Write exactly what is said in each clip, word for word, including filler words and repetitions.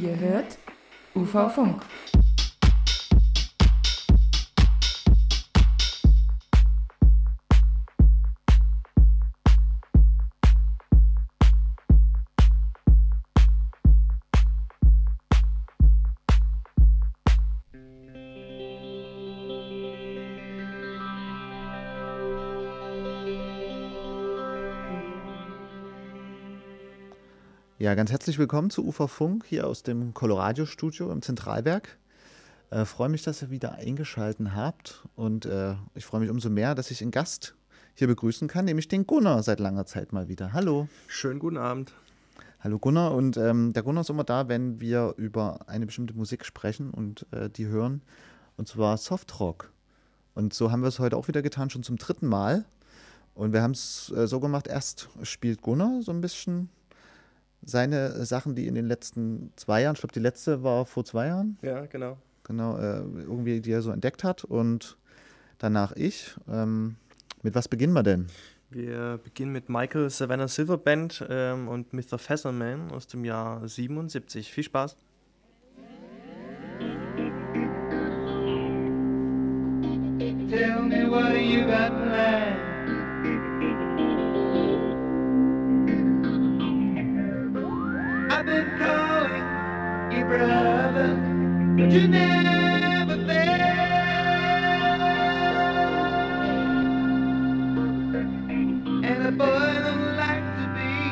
Ihr hört Uferfunk. Ja, ganz herzlich willkommen zu Uferfunk hier aus dem Coloradio-Studio im Zentralberg. Äh, freue mich, dass ihr wieder eingeschaltet habt und äh, ich freue mich umso mehr, dass ich einen Gast hier begrüßen kann, nämlich den Gunnar seit langer Zeit mal wieder. Hallo. Schönen guten Abend. Hallo Gunnar, und ähm, der Gunnar ist immer da, wenn wir über eine bestimmte Musik sprechen und äh, die hören, und zwar Softrock. Und so haben wir es heute auch wieder getan, schon zum dritten Mal. Und wir haben es äh, so gemacht, erst spielt Gunnar so ein bisschen seine Sachen, die in den letzten zwei Jahren, ich glaube, die letzte war vor zwei Jahren. Ja, genau. Genau, äh, irgendwie, die er so entdeckt hat. Und danach ich. Ähm, mit was beginnen wir denn? Wir beginnen mit Michael Savannah Silverband ähm, und Mister Featherman aus dem Jahr siebenundsiebzig. Viel Spaß! Tell me, what do you got planned? I've been calling you brother, but you never there. And a boy don't like to be,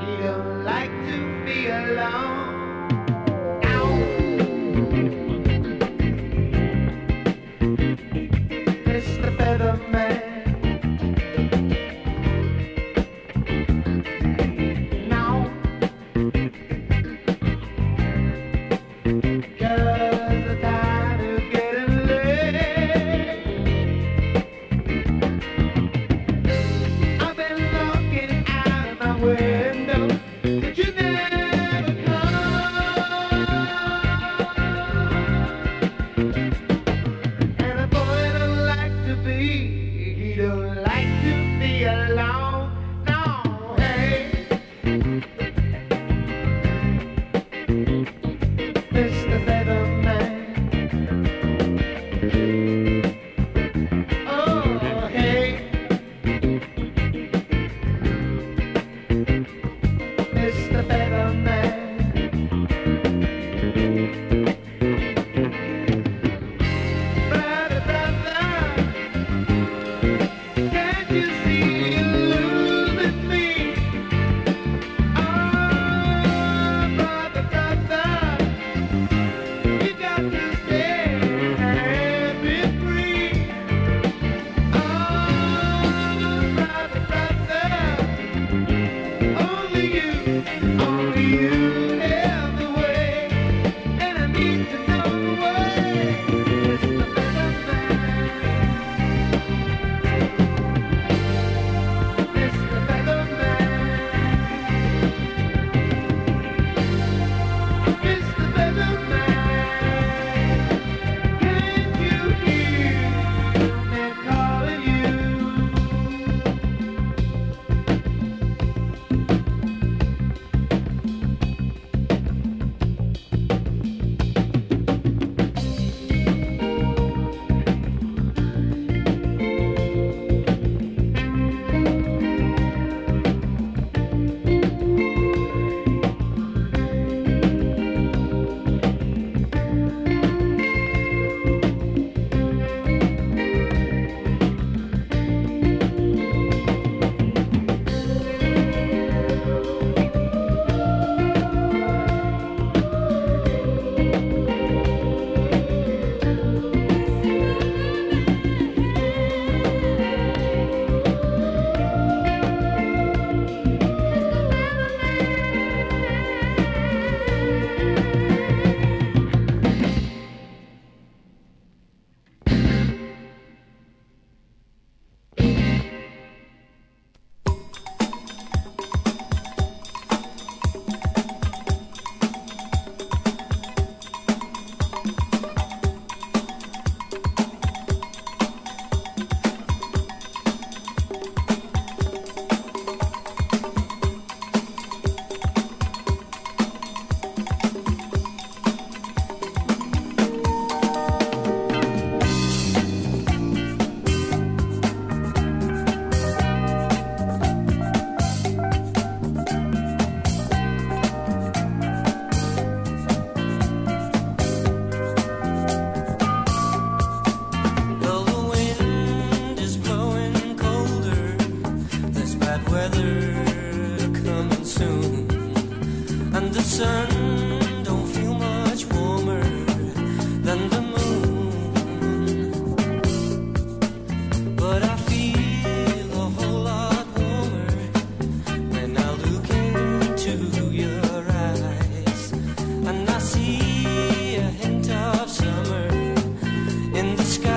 he don't like to be alone. I've been lost. weather coming soon, and the sun don't feel much warmer than the moon, but I feel a whole lot warmer when I look into your eyes, and I see a hint of summer in the sky.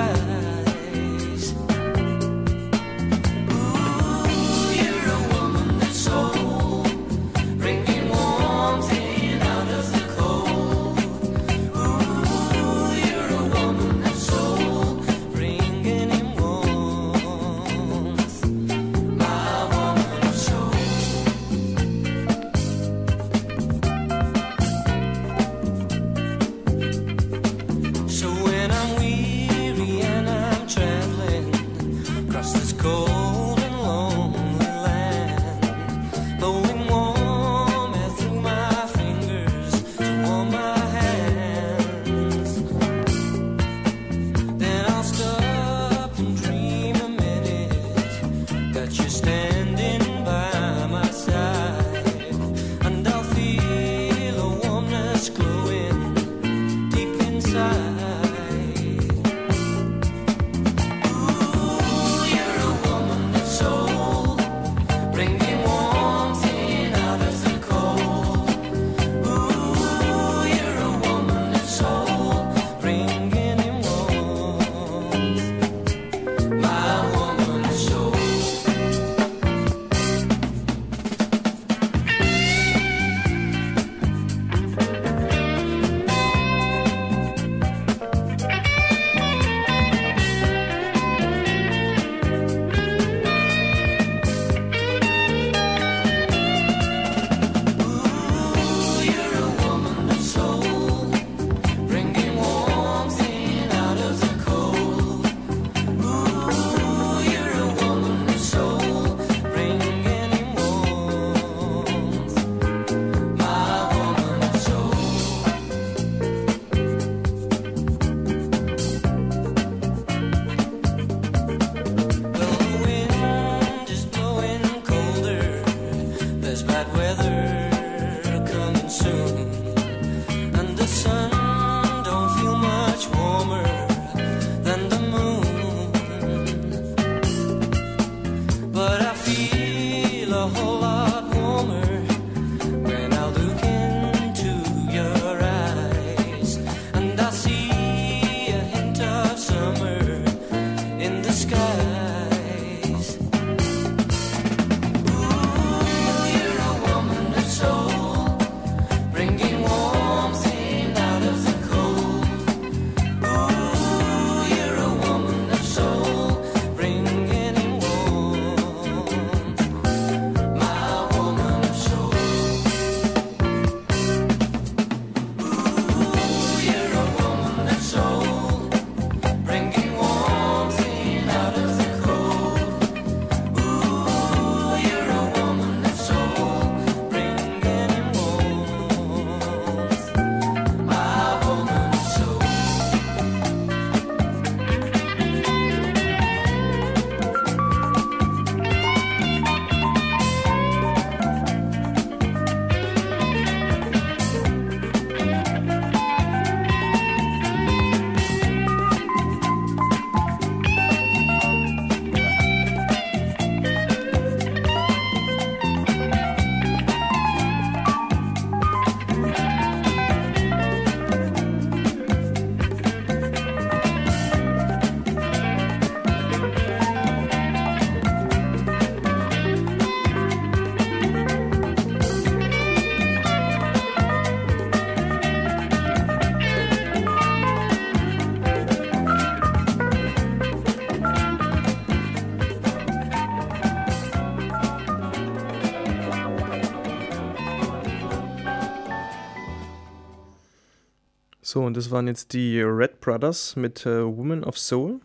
So, und das waren jetzt die Red Brothers mit äh, Woman of Soul.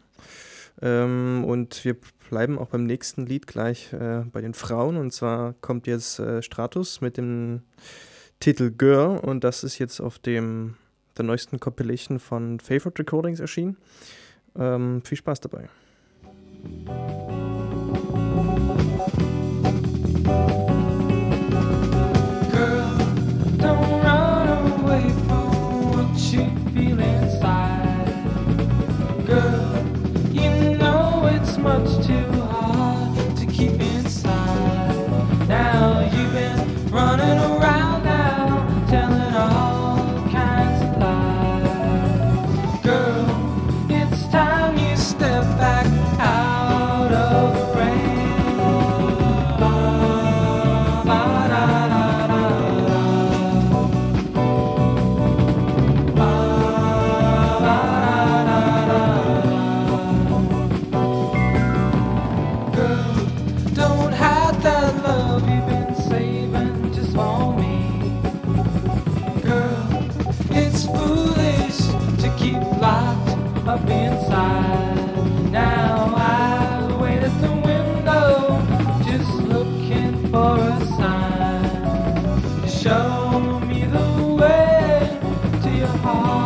Ähm, und wir bleiben auch beim nächsten Lied gleich äh, bei den Frauen. Und zwar kommt jetzt äh, Stratus mit dem Titel Girl. Und das ist jetzt auf dem der neuesten Compilation von Favorite Recordings erschienen. Ähm, viel Spaß dabei. keep inside. Now you've been running around now, telling all kinds of lies. Girl, it's time you step back out of the inside. Now I wait at the window, just looking for a sign to show me the way to your heart.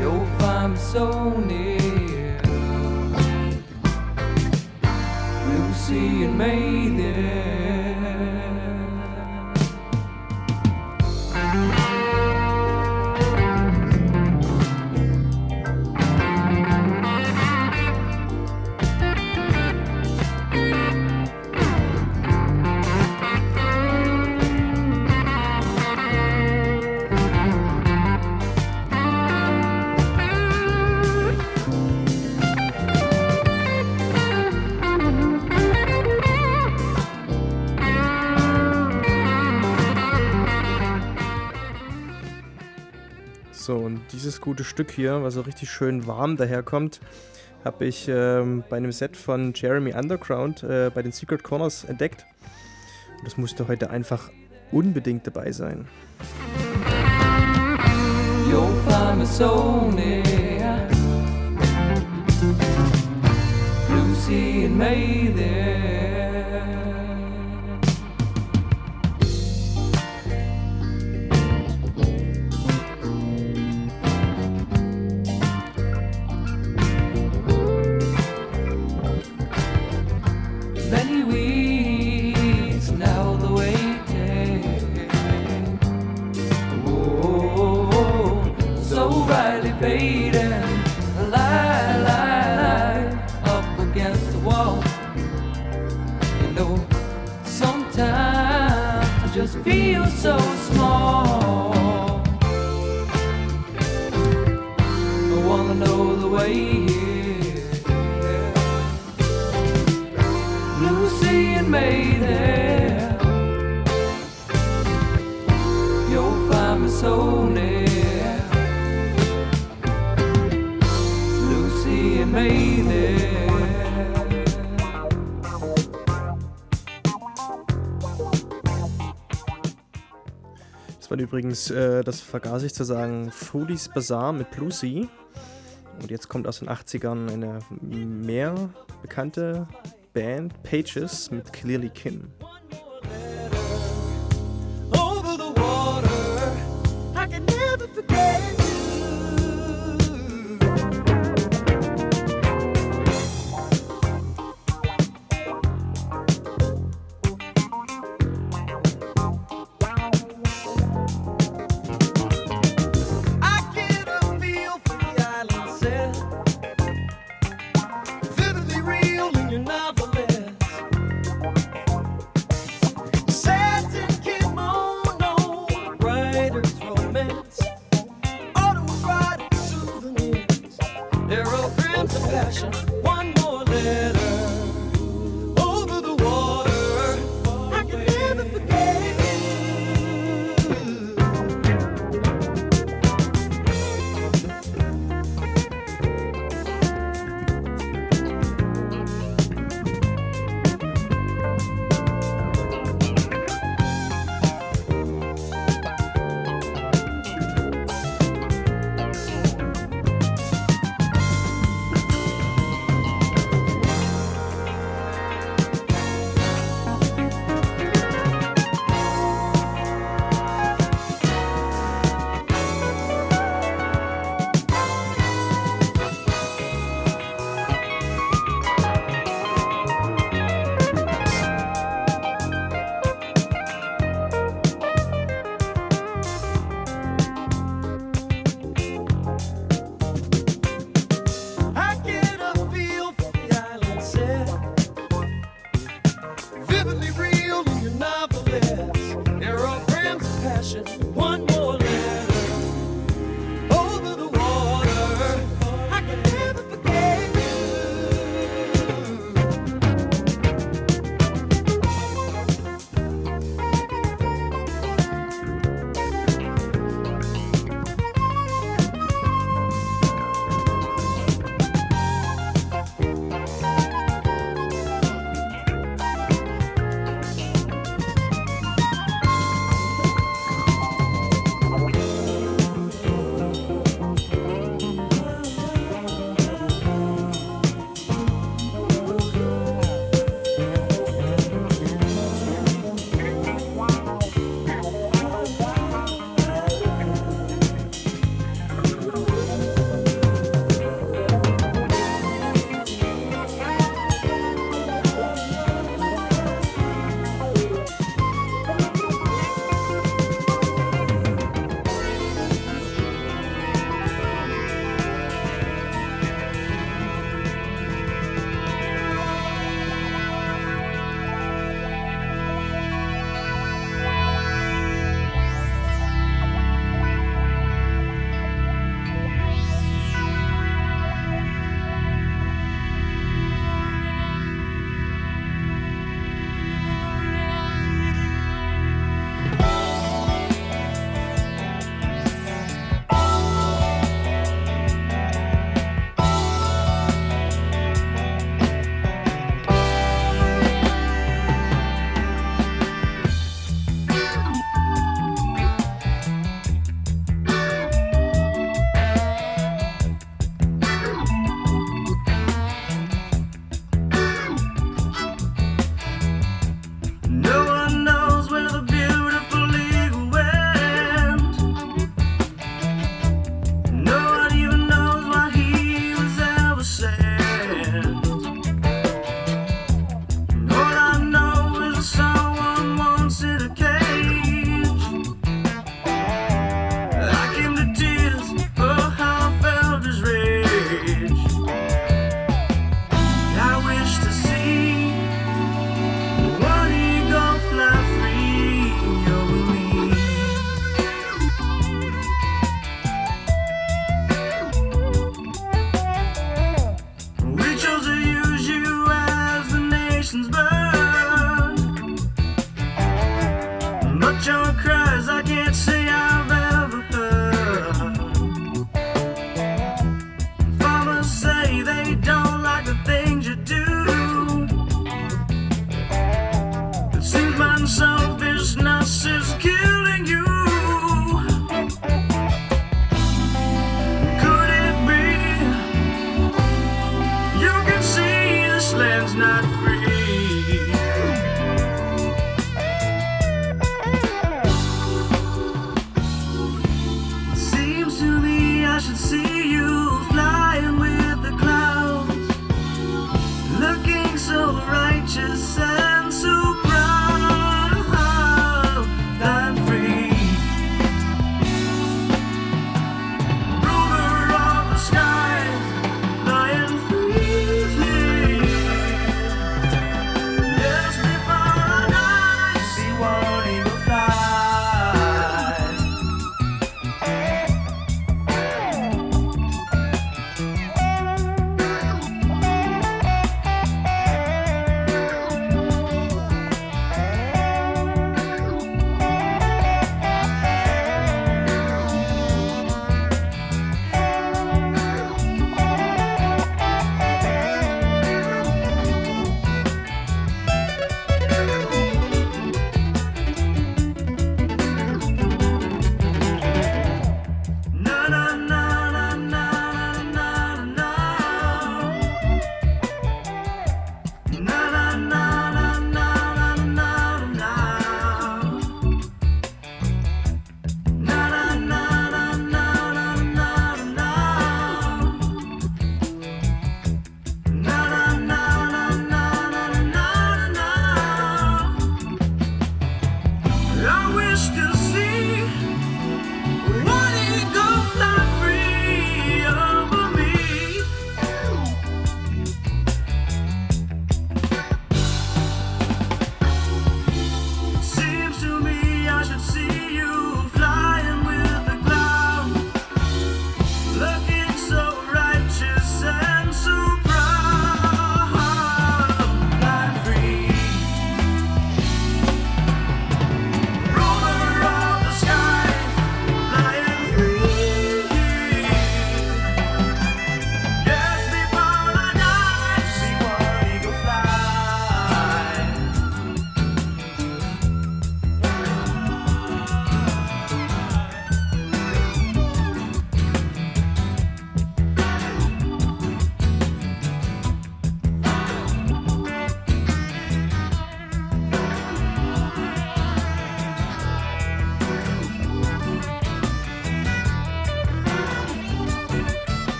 You'll find me so near. So, und dieses gute Stück hier, was so richtig schön warm daherkommt, habe ich ähm, bei einem Set von Jeremy Underground äh, bei den Secret Corners entdeckt. Und das musste heute einfach unbedingt dabei sein. You'll find me so near. Lucy and May there. And lie, lie, lie up against the wall. You know, sometimes I just feel so small. I wanna know the way here. Yeah. Lucy and May there. You'll find me so near. Made it. Das war übrigens, äh, das vergaß ich zu sagen, Foodies Bazaar mit Lucy. Und jetzt kommt aus den achtzigern eine mehr bekannte Band, Pages mit Clearly Kim. Over the water, I can never forget.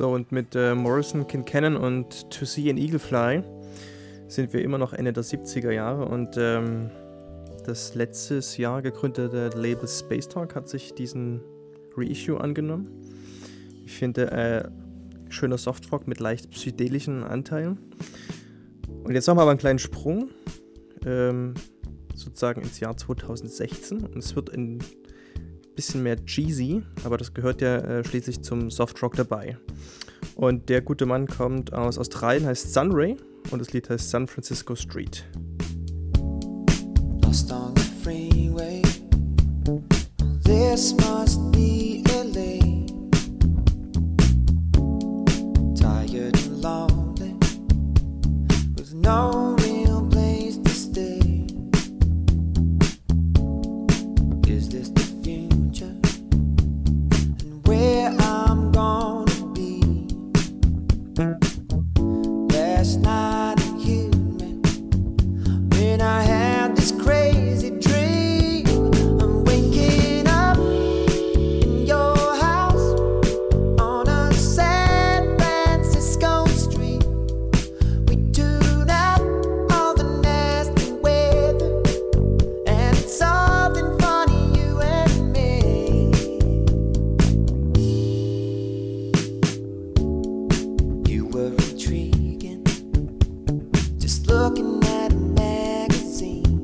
So, und mit äh, Morrison Kincannon und To See an Eagle Fly sind wir immer noch Ende der siebziger Jahre, und ähm, das letztes Jahr gegründete Label Space Talk hat sich diesen Reissue angenommen. Ich finde, äh, schöner Softrock mit leicht psychedelischen Anteilen. Und jetzt machen wir aber einen kleinen Sprung, ähm, sozusagen ins Jahr zweitausendsechzehn. Und es wird ein bisschen mehr cheesy, aber das gehört ja äh, schließlich zum Softrock dabei. Und der gute Mann kommt aus Australien, heißt Sunray, und das Lied heißt San Francisco Street. Lost on the freeway. This must be L A. Tired and lonely, with no real place to stay. Is this the future? And where I'm gonna be? Last night it hit me when I had this crazy dream. Looking at a magazine.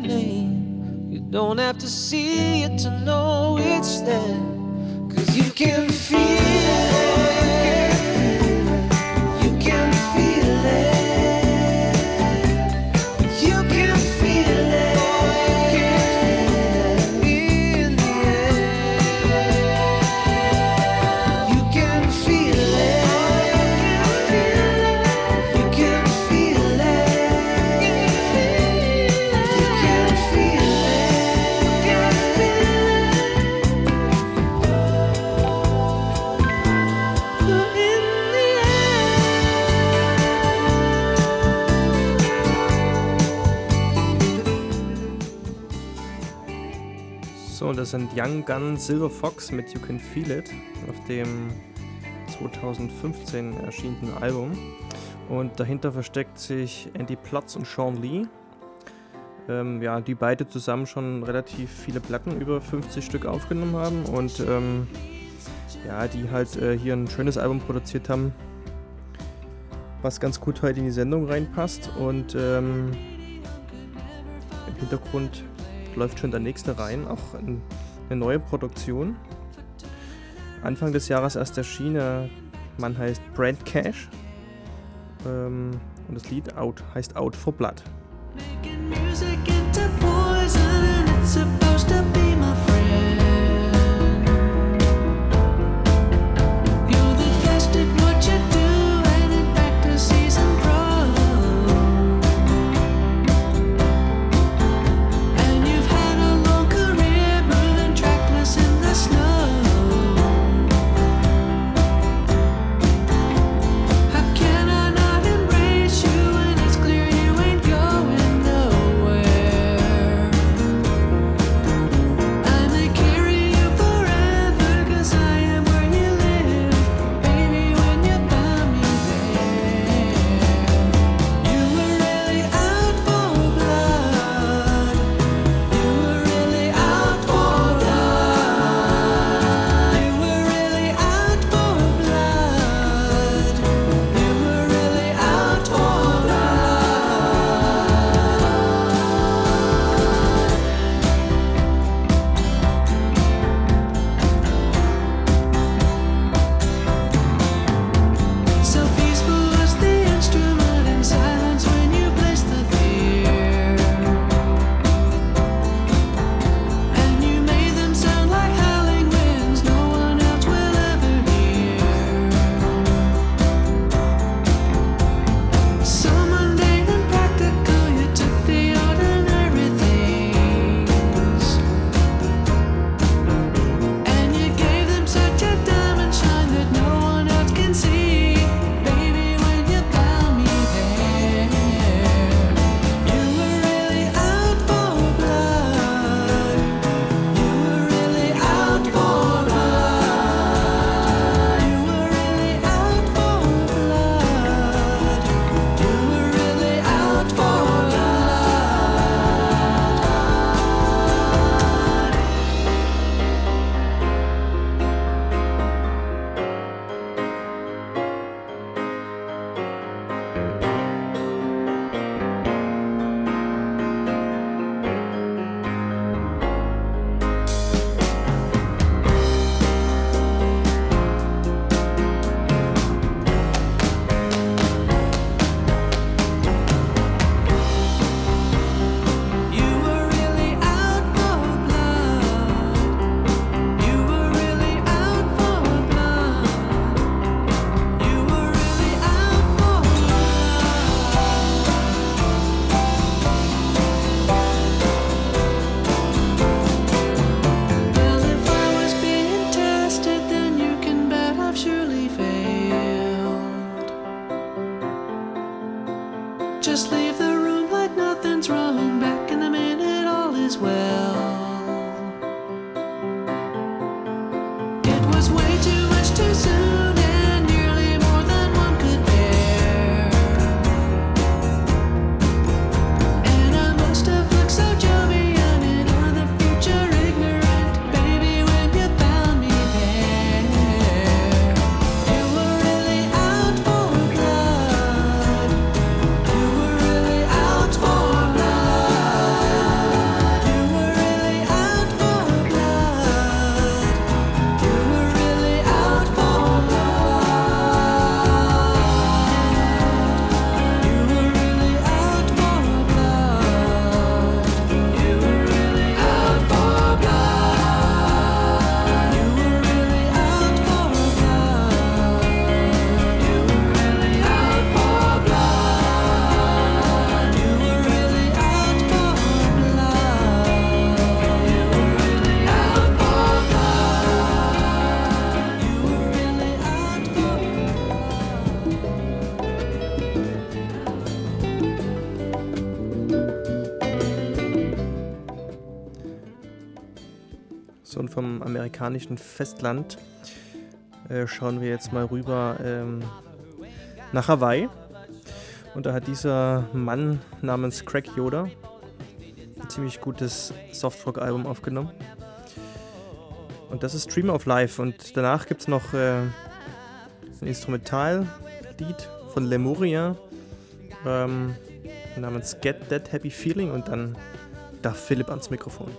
name. You don't have to see it to know it's there, 'cause you can feel it. You can feel it. Das sind Young Gun Silver Fox mit You Can Feel It auf dem zweitausendfünfzehn erschienenen Album. Und dahinter versteckt sich Andy Platts und Sean Lee. Ähm, ja, die beide zusammen schon relativ viele Platten, über fünfzig Stück aufgenommen haben. Und ähm, ja, die halt äh, hier ein schönes Album produziert haben, was ganz gut heute in die Sendung reinpasst. Und ähm, im Hintergrund läuft schon der nächste rein, auch eine neue Produktion. Anfang des Jahres erst erschien, der Mann heißt Brad Cash ähm, und das Lied Out heißt Out for Blood. Go! und vom amerikanischen Festland äh, schauen wir jetzt mal rüber ähm, nach Hawaii. Und da hat dieser Mann namens Craig Yoda ein ziemlich gutes Softrock-Album aufgenommen. Und das ist Dream of Life. Und danach gibt es noch äh, ein Instrumentallied von Lemuria ähm, namens Get That Happy Feeling. Und dann darf Philipp ans Mikrofon.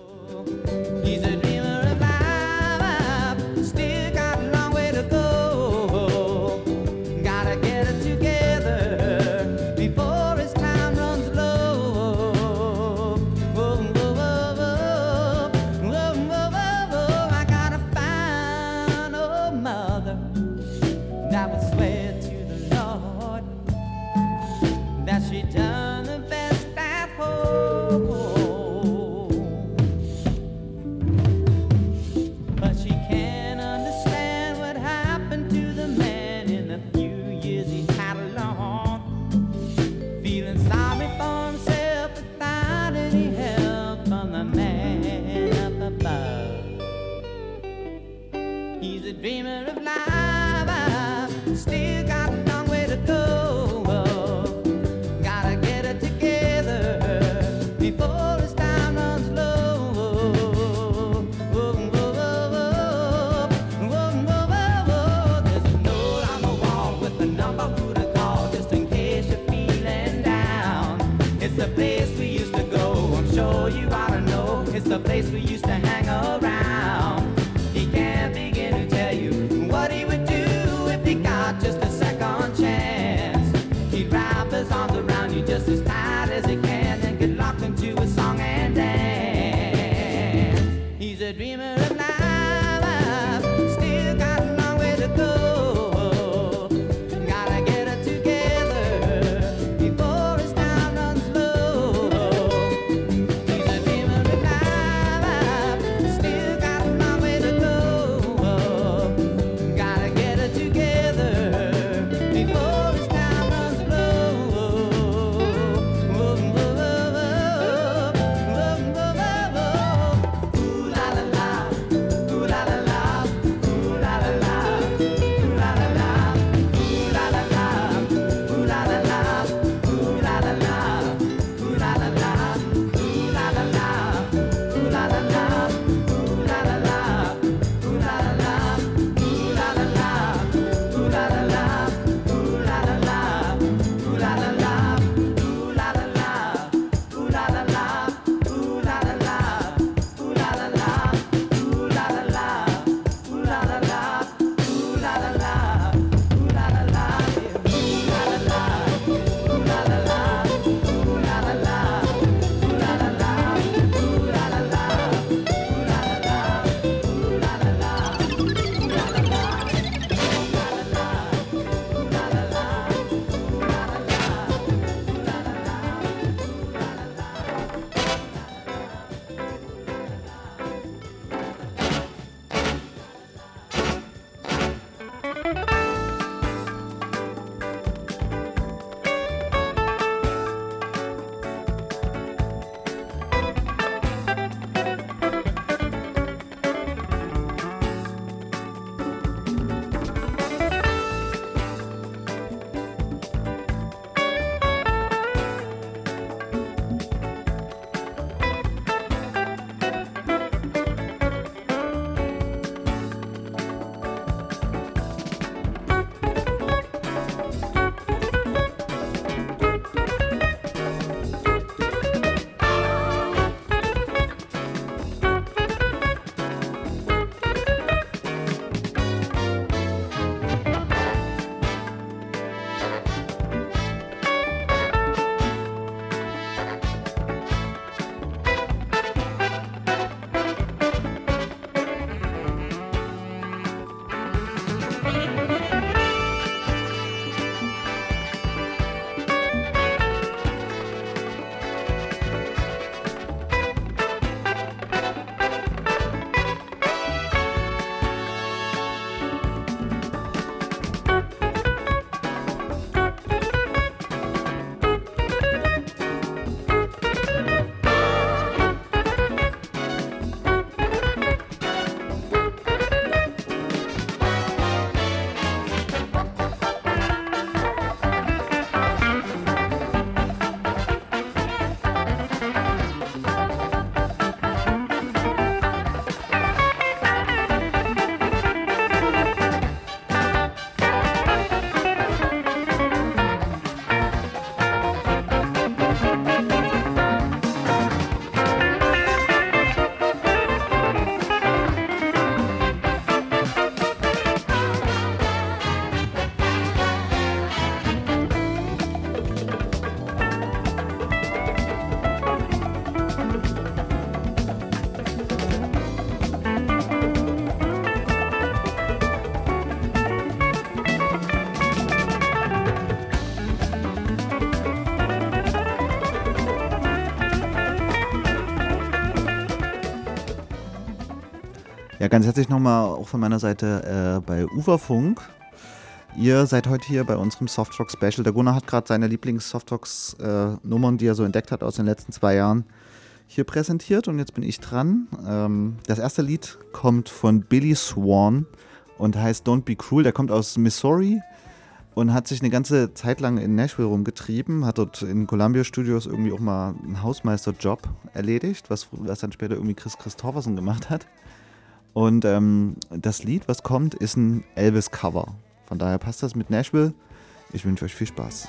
Ja, ganz herzlich nochmal auch von meiner Seite äh, bei Uferfunk. Ihr seid heute hier bei unserem Softrock-Special. Der Gunnar hat gerade seine Lieblings-Softrocks-Nummern, äh, die er so entdeckt hat aus den letzten zwei Jahren, hier präsentiert. Und jetzt bin ich dran. Ähm, das erste Lied kommt von Billy Swan und heißt Don't Be Cruel. Der kommt aus Missouri und hat sich eine ganze Zeit lang in Nashville rumgetrieben, hat dort in Columbia Studios irgendwie auch mal einen Hausmeisterjob erledigt, was, was dann später irgendwie Chris Christofferson gemacht hat. Und ähm, das Lied, was kommt, ist ein Elvis-Cover. Von daher passt das mit Nashville. Ich wünsche euch viel Spaß.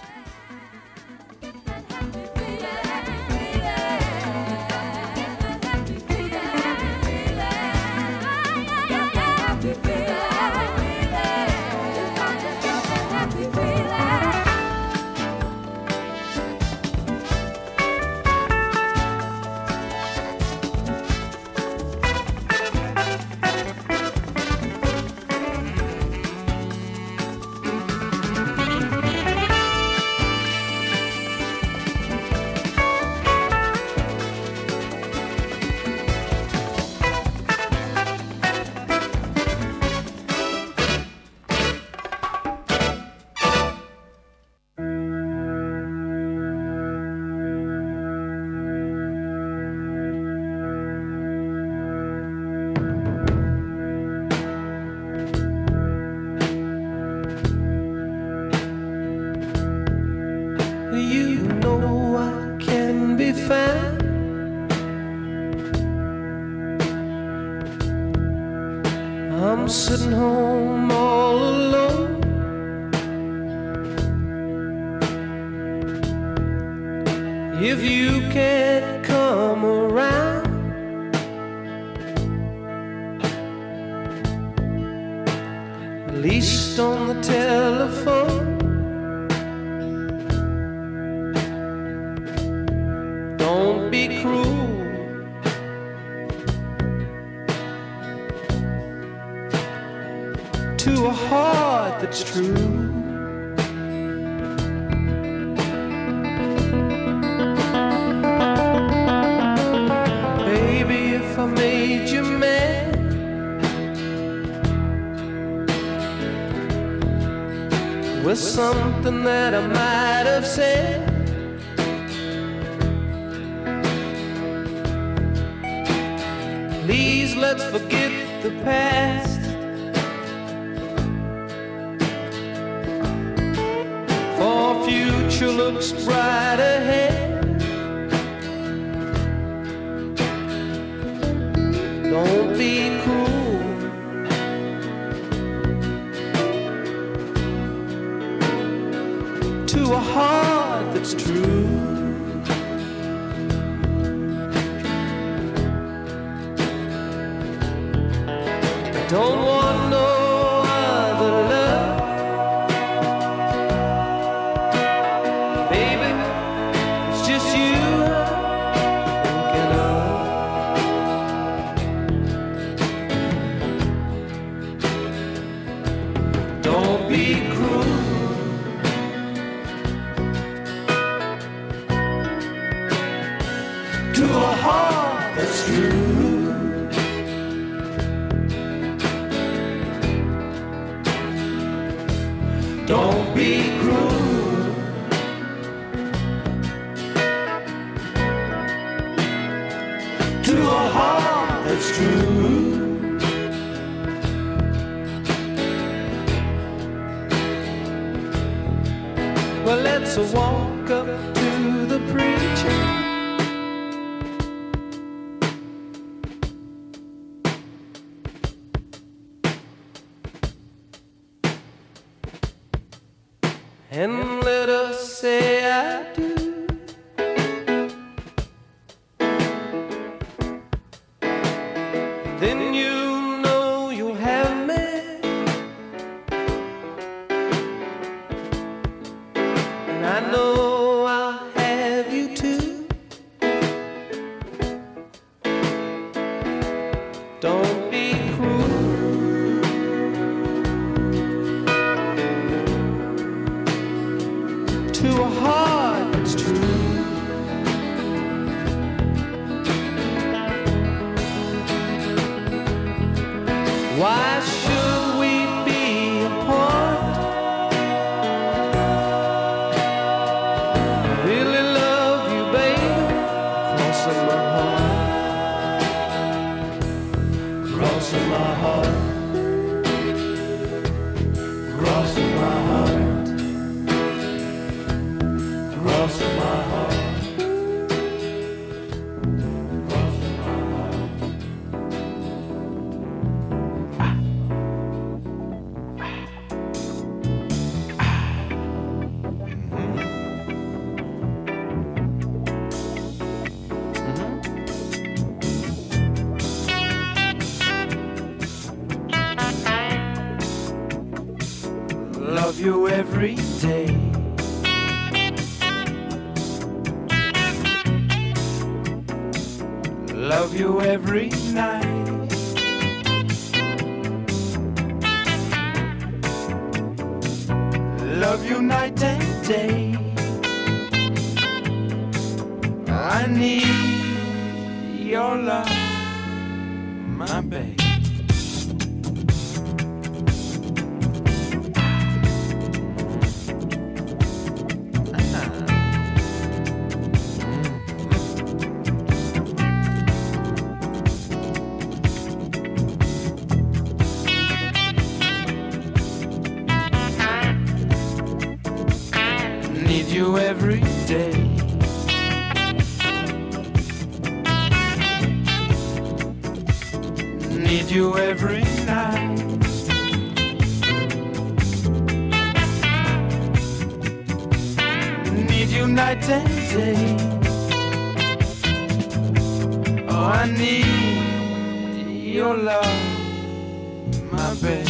you every day. Love you every night. Love you night and day. I need your love, my babe. Every day, need you every night, need you night and day. Oh, I need your love, my babe.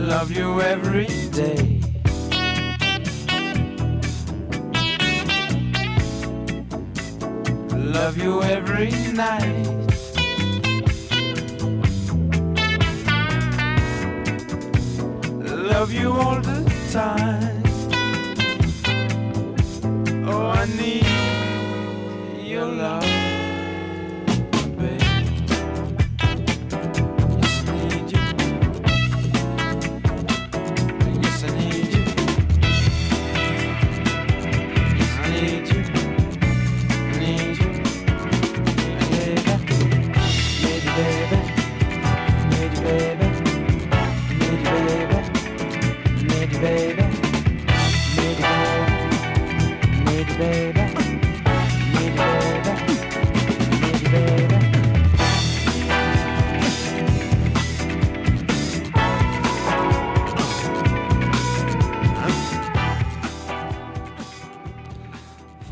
Love you every day. Love you every night. Love you all the time. Oh, I need your love.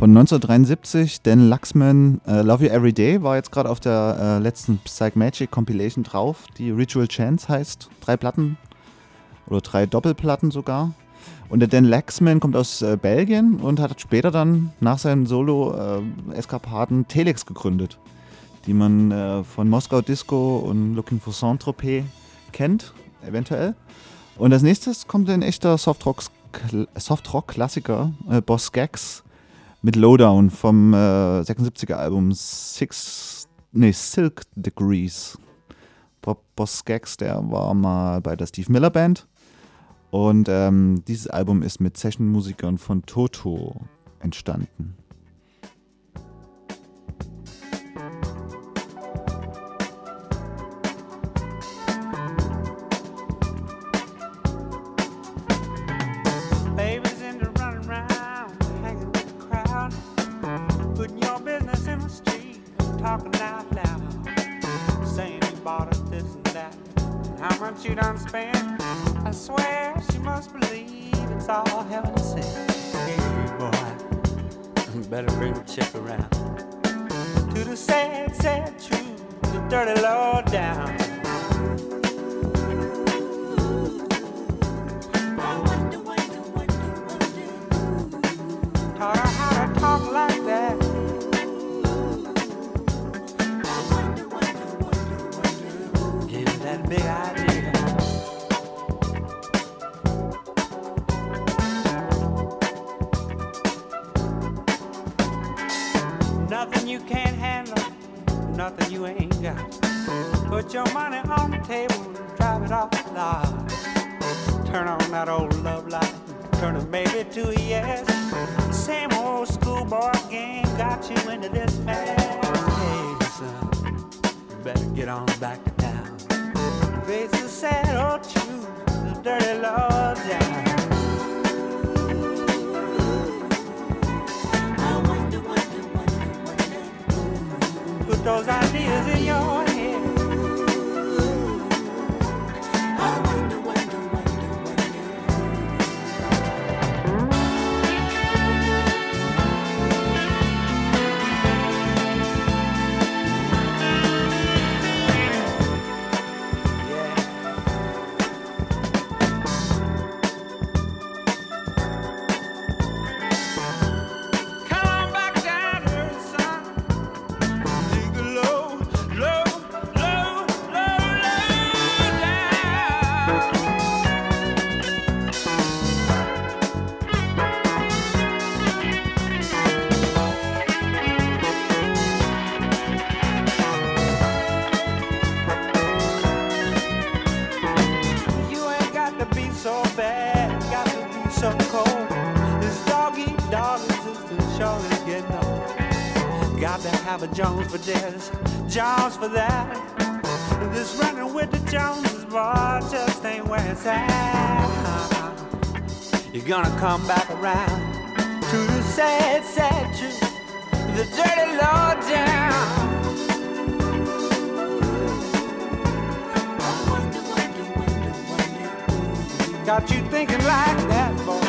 neunzehnhundertdreiundsiebzig, Dan Laxman, uh, Love You Every Day, war jetzt gerade auf der uh, letzten Psych Magic Compilation drauf, die Ritual Chance heißt, drei Platten oder drei Doppelplatten sogar. Und der Dan Laxman kommt aus äh, Belgien und hat später dann nach seinem Solo-Eskapaden äh, Telex gegründet, die man äh, von Moskau Disco und Looking for Saint-Tropez kennt, eventuell. Und als nächstes kommt ein echter Softrock-Klassiker, äh, Boz Scaggs, mit Lowdown vom äh, sechsundsiebziger-Album Six, nee, Silk Degrees. Boz Scaggs, der war mal bei der Steve-Miller-Band. Und ähm, dieses Album ist mit Session-Musikern von Toto entstanden. Talking out loud, saying you bought us this and that, and how much you done spend. I swear she must believe it's all heaven sent. Hey boy, better bring a check around to the sad, sad truth, the dirty low down. I wonder, wonder, wonder, wonder. Taught her how to talk like that. nothing you can't handle, nothing you ain't got. Put your money on the table, drive it off the lot. Turn on that old love light, turn it maybe to a yes. Same old schoolboy game got you into this mess. Hey son, you better get on back to town. Face the sad old truth, the dirty love down. Those ideas in your head. I wonder, wonder, wonder, wonder. Yeah. Come on back down to the sun. Have a Jones for this, Jones for that. This running with the Joneses, boy, just ain't where it's at. You're gonna come back around to the sad, sad truth, the dirty law down. I wonder, wonder, wonder, wonder. Got you thinking like that, boy.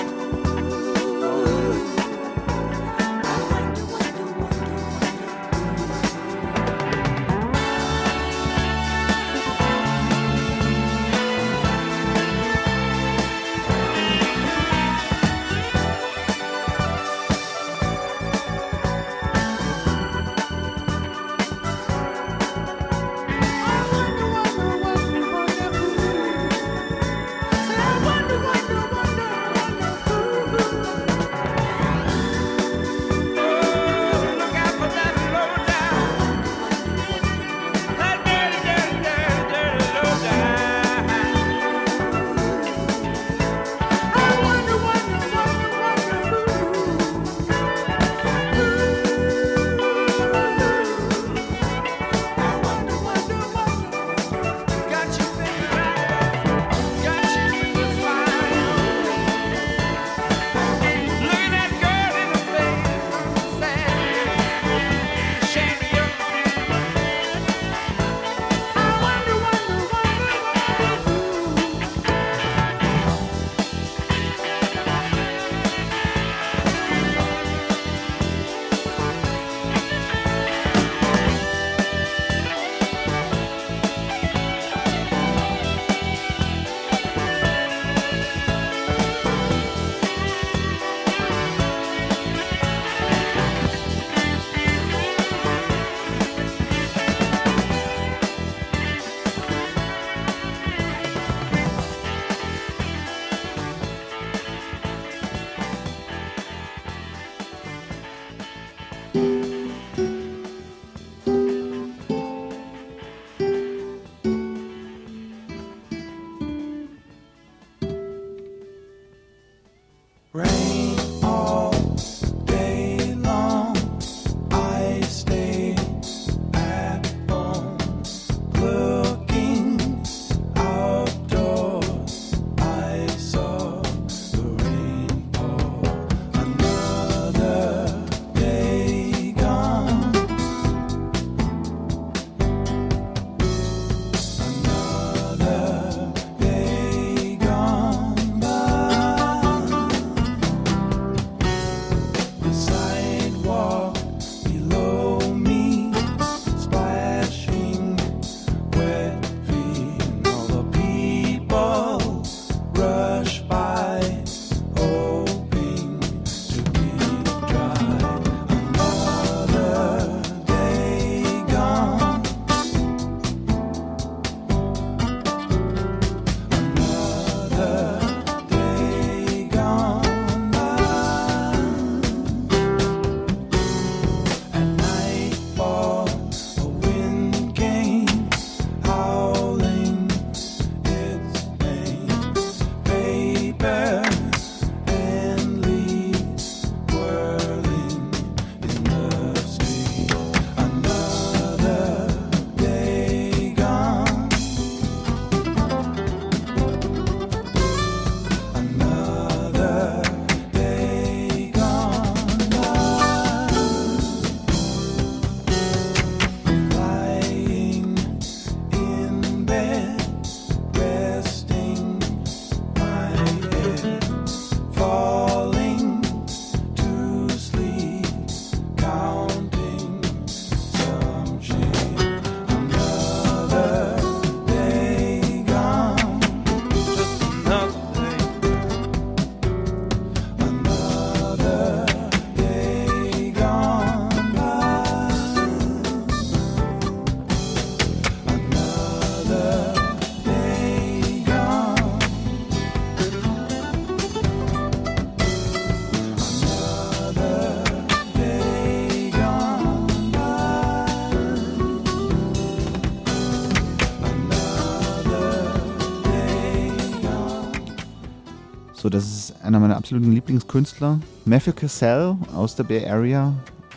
So, das ist einer meiner absoluten Lieblingskünstler. Matthew Cassell aus der Bay Area,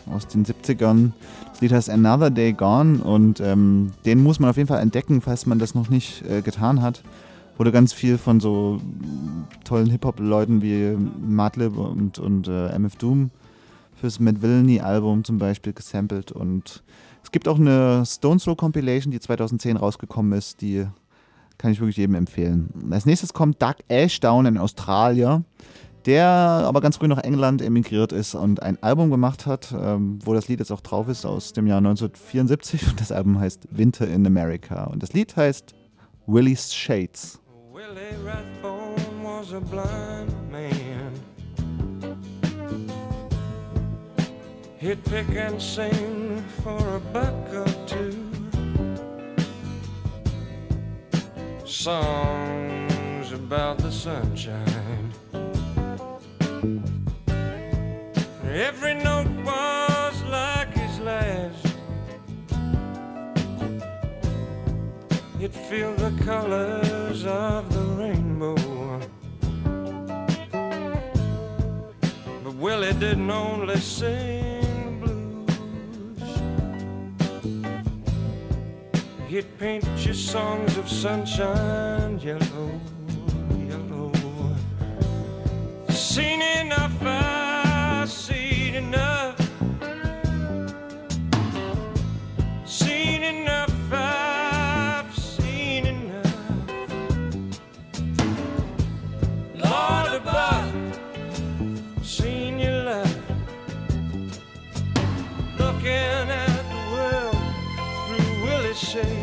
aus den siebzigern. Das Lied heißt Another Day Gone und ähm, den muss man auf jeden Fall entdecken, falls man das noch nicht äh, getan hat. Wurde ganz viel von so tollen Hip-Hop-Leuten wie Madlib und, und äh, M F Doom fürs Madvillany-Album zum Beispiel gesampelt. Und es gibt auch eine Stones Row Compilation, die zweitausendzehn rausgekommen ist, die kann ich wirklich jedem empfehlen. Als nächstes kommt Doug Ashdown, ein Australier, der aber ganz früh nach England emigriert ist und ein Album gemacht hat, ähm, wo das Lied jetzt auch drauf ist, aus dem Jahr neunzehnhundertvierundsiebzig. Und das Album heißt Winter in America. Und das Lied heißt Willie's Shades. Willie Rathbone was a blind man. He'd pick and sing for a buck or two. Songs about the sunshine. Every note was like his last. You'd feel the colors of the rainbow. But Willie didn't only sing blues. He'd paint you songs of sunshine, yellow, yellow. Seen enough, I've seen enough. Seen enough, I've seen enough. Lord above, seen your love. Looking at the world through Willie's shades.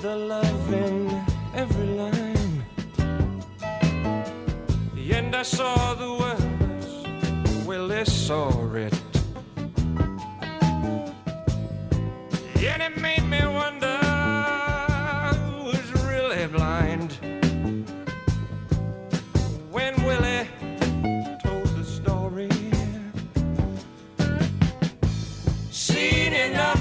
The love in every line. And I saw the words, Willie saw it. And it made me wonder who was really blind when Willie told the story. Seen enough,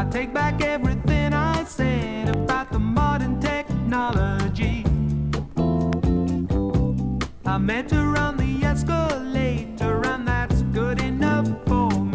I take back everything I said about the modern technology. I met her on the escalator and that's good enough for me.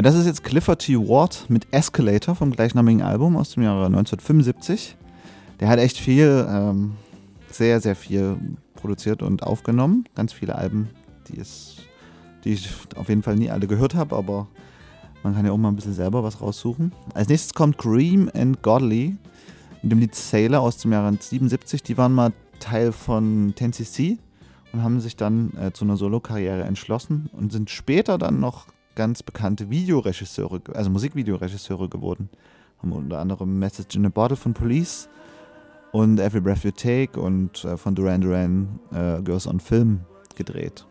Ja, das ist jetzt Clifford T. Ward mit Escalator vom gleichnamigen Album aus dem Jahre neunzehnhundertfünfundsiebzig. Der hat echt viel, ähm, sehr, sehr viel produziert und aufgenommen. Ganz viele Alben, die, ist, die ich auf jeden Fall nie alle gehört habe, aber man kann ja auch mal ein bisschen selber was raussuchen. Als nächstes kommt Cream and Godly mit dem Lied Sailor aus dem Jahre siebenundsiebzig. Die waren mal Teil von ten C C und haben sich dann äh, zu einer Solo-Karriere entschlossen und sind später dann noch ganz bekannte Videoregisseure, also Musikvideoregisseure geworden. Haben unter anderem Message in a Bottle von Police und Every Breath You Take und äh, von Duran Duran äh, Girls on Film gedreht.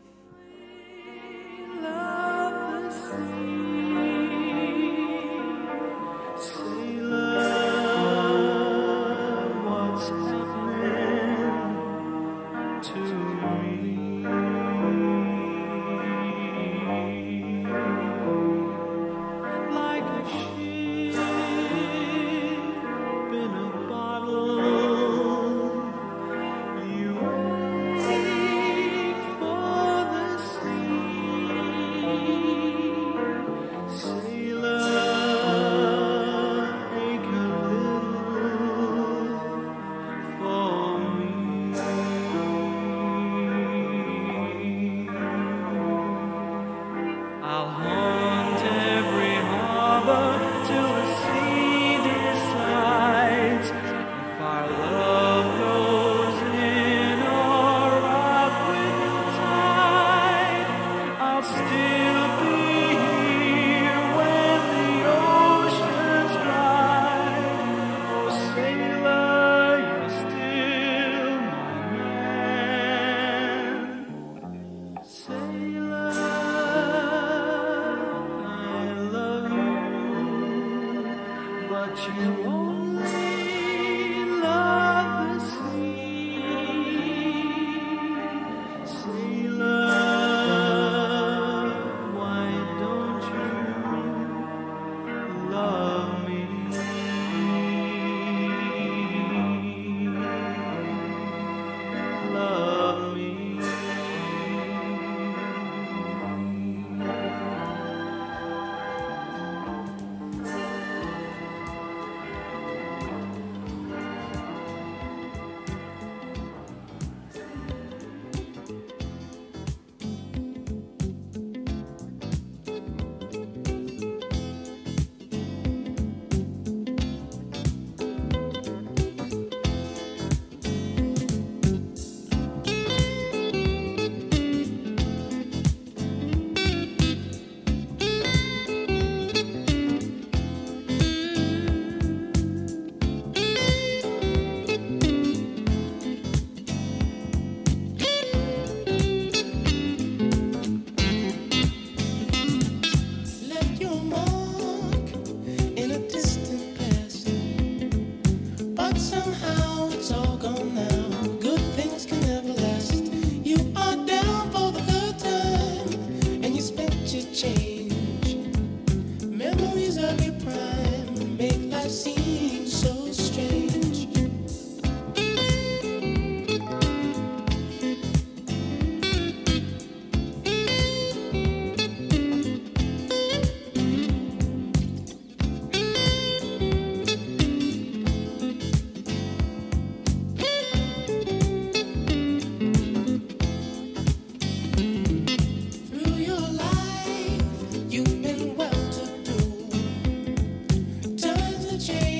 Change.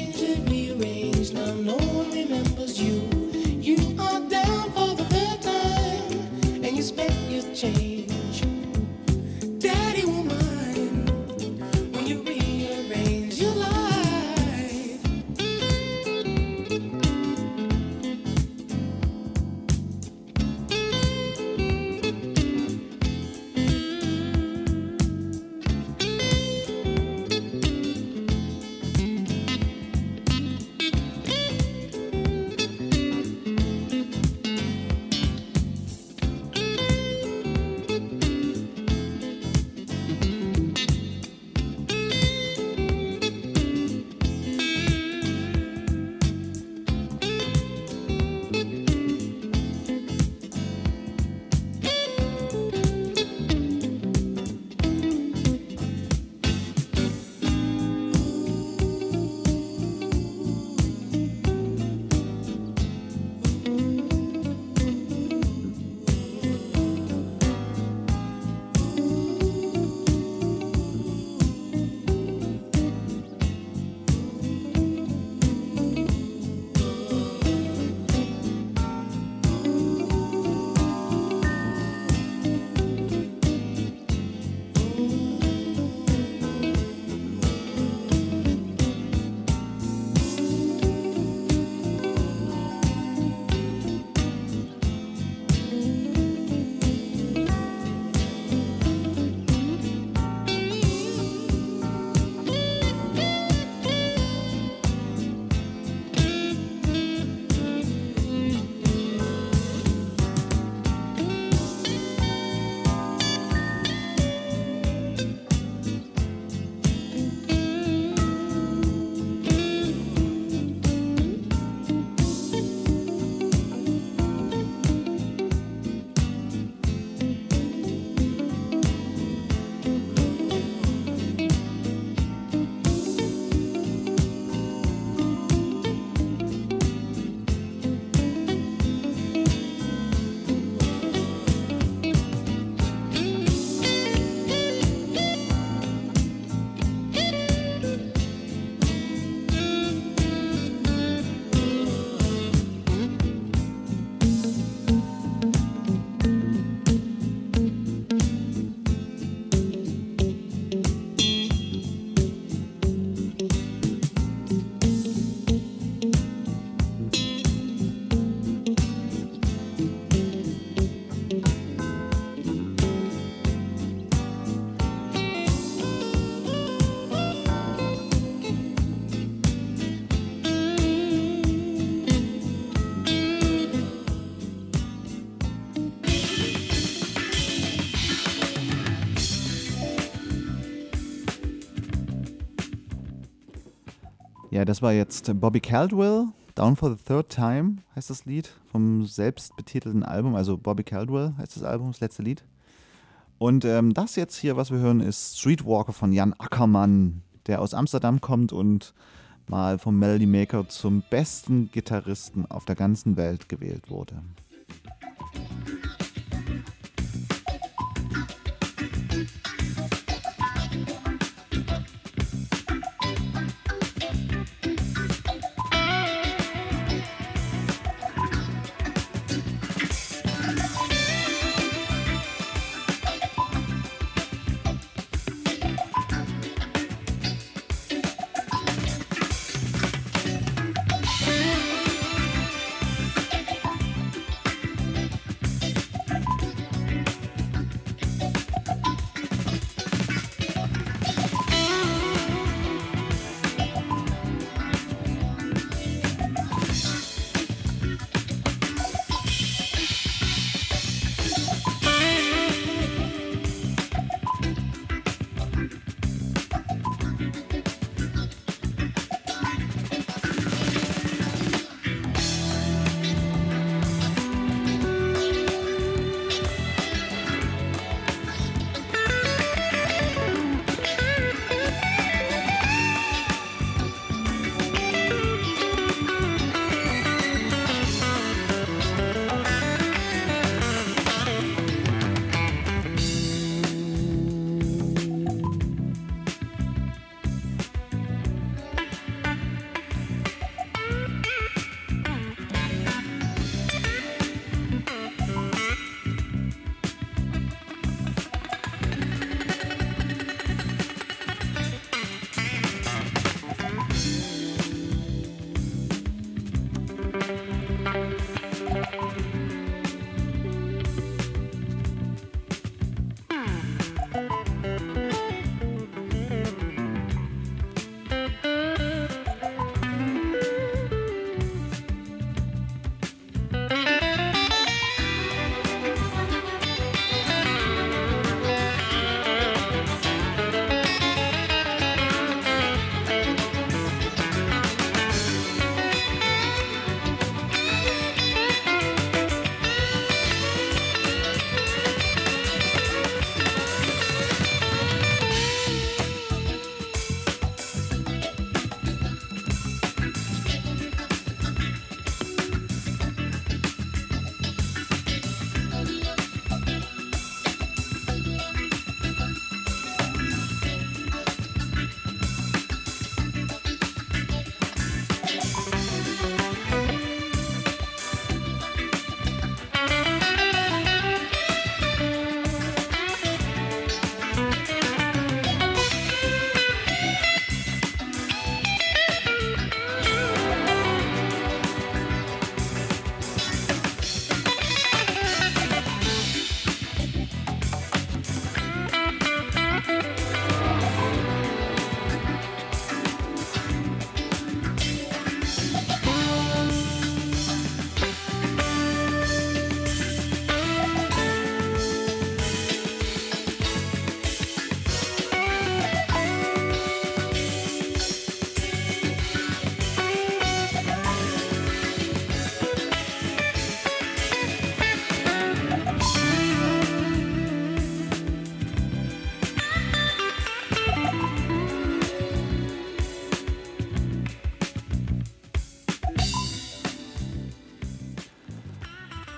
Ja, das war jetzt Bobby Caldwell, Down for the Third Time heißt das Lied, vom selbstbetitelten Album, also Bobby Caldwell heißt das Album, das letzte Lied. Und ähm, das jetzt hier, was wir hören, ist Streetwalker von Jan Ackermann, der aus Amsterdam kommt und mal vom Melody Maker zum besten Gitarristen auf der ganzen Welt gewählt wurde.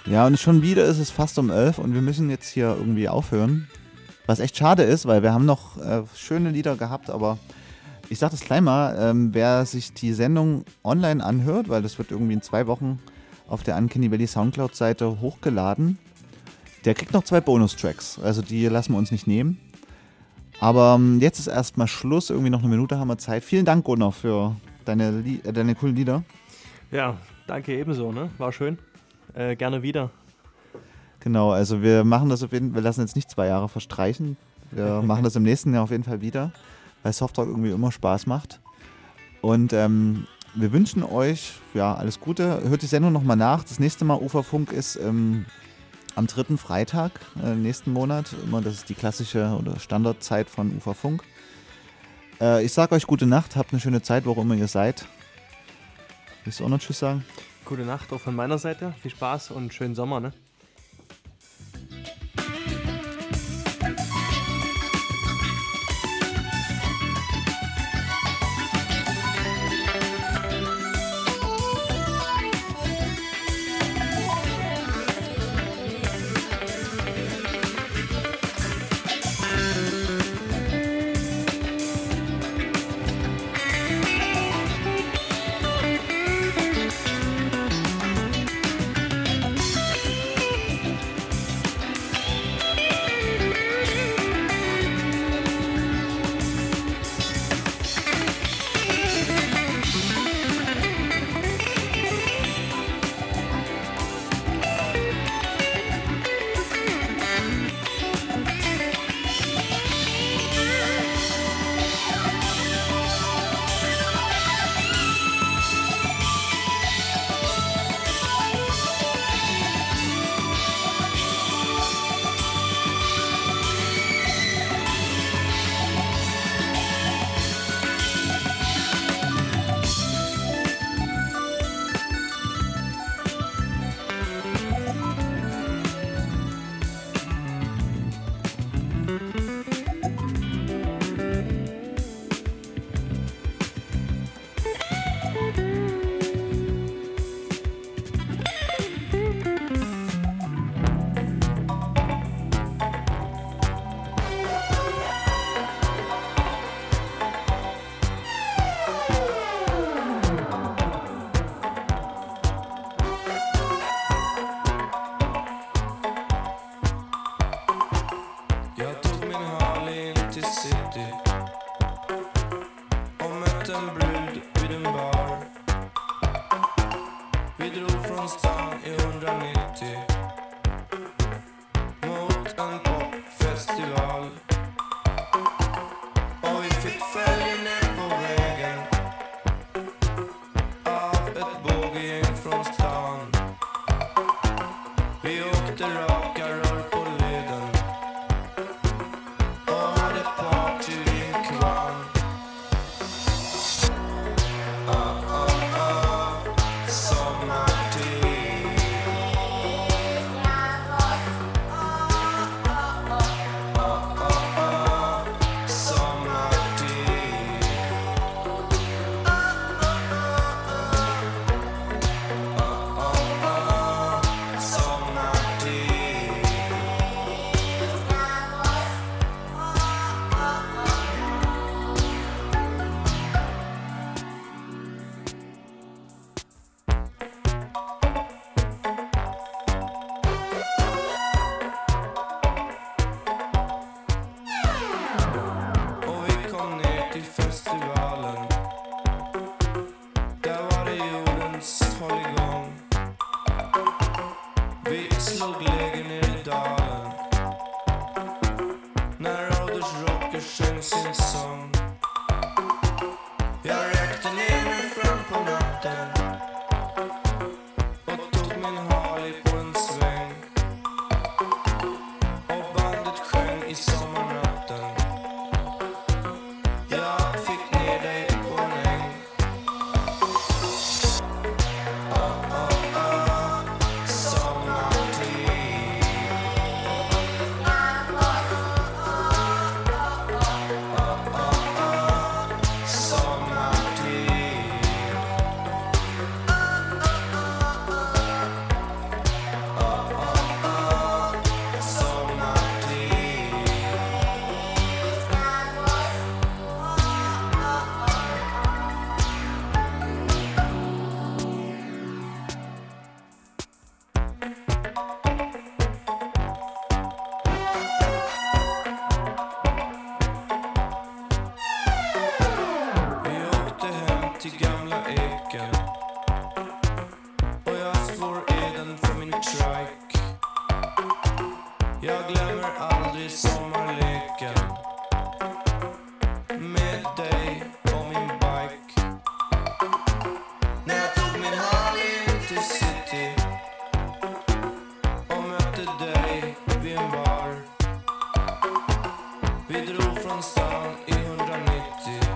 Ja, und schon wieder ist es fast um elf und wir müssen jetzt hier irgendwie aufhören. Was echt schade ist, weil wir haben noch äh, schöne Lieder gehabt, aber ich sag das gleich mal, ähm, wer sich die Sendung online anhört, weil das wird irgendwie in zwei Wochen auf der Uncanny Valley Soundcloud-Seite hochgeladen, der kriegt noch zwei Bonustracks, also die lassen wir uns nicht nehmen. Aber ähm, jetzt ist erstmal Schluss, irgendwie noch eine Minute haben wir Zeit. Vielen Dank, Gunnar, für deine, Li- äh, deine coolen Lieder. Ja, danke ebenso, ne? War schön. Äh, gerne wieder. Genau, also wir machen das auf jeden Fall, wir lassen jetzt nicht zwei Jahre verstreichen. Wir machen das im nächsten Jahr auf jeden Fall wieder, weil Softtalk irgendwie immer Spaß macht. Und ähm, wir wünschen euch ja alles Gute. Hört die Sendung nochmal nach. Das nächste Mal Uferfunk ist ähm, am dritten Freitag äh, nächsten Monat. Immer, das ist die klassische oder Standardzeit von Uferfunk. Äh, ich sage euch gute Nacht, habt eine schöne Zeit, wo auch immer ihr seid. Willst du auch noch Tschüss sagen? Gute Nacht auch von meiner Seite. Viel Spaß und schönen Sommer, ne? Vid drog från stan i hundranittio.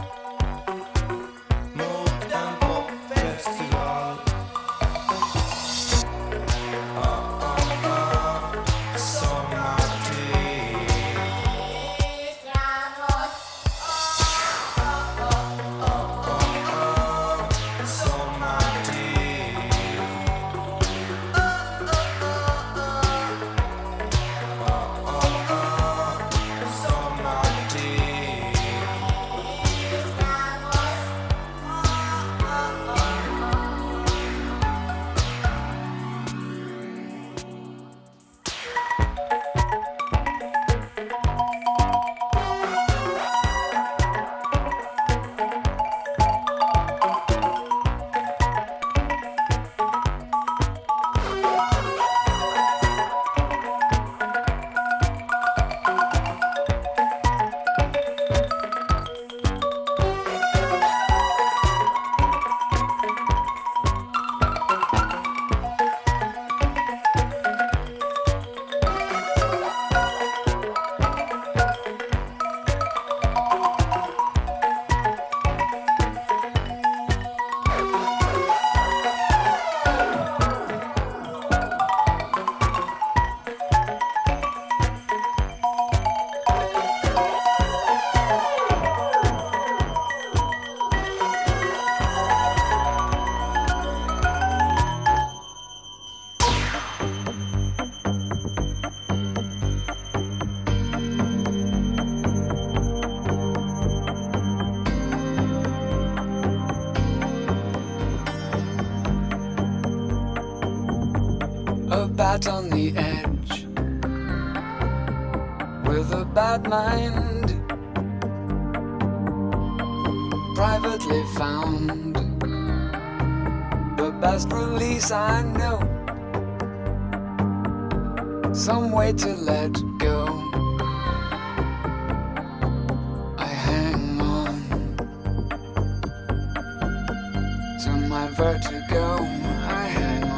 right on the edge with a bad mind, privately found the best release I know, some way to let go. I hang on to my vertigo, I hang on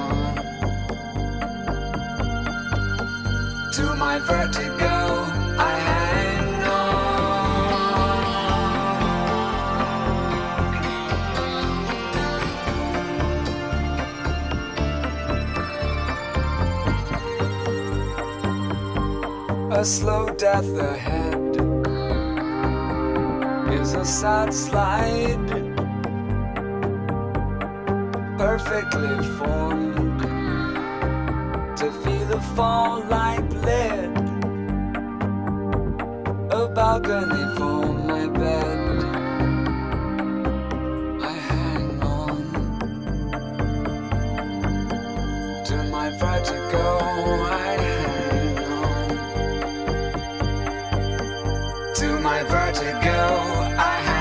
to my vertigo, I hang on. A slow death ahead is a sad slide, perfectly formed to feel a fall like lead. A balcony for my bed, I hang on to my vertigo, I hang on to my vertigo, I hang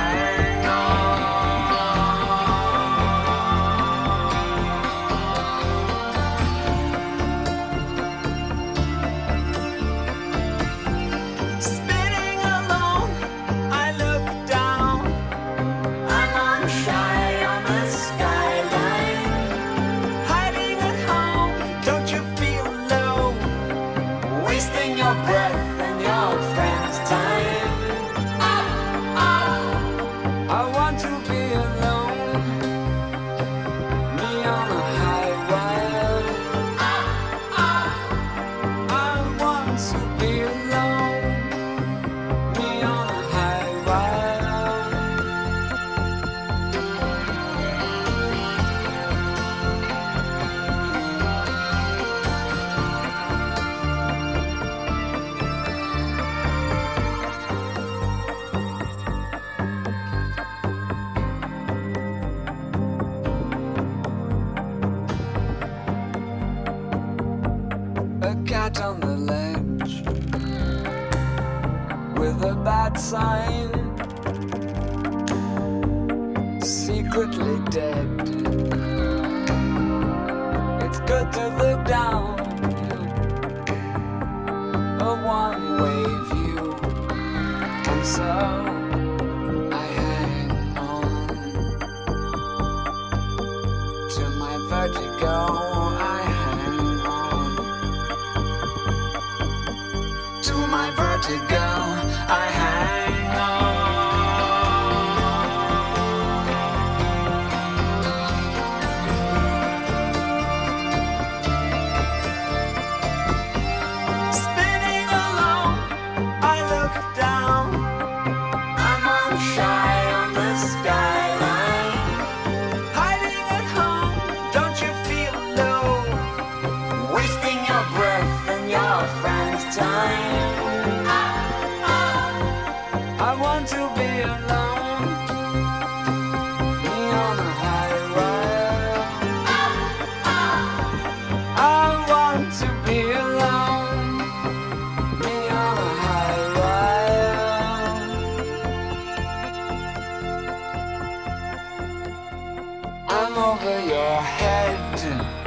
sign, secretly dead. It's good to look down a one-way view, and so I hang on to my vertigo, I hang on to my vertigo, I hang. I'm over your head.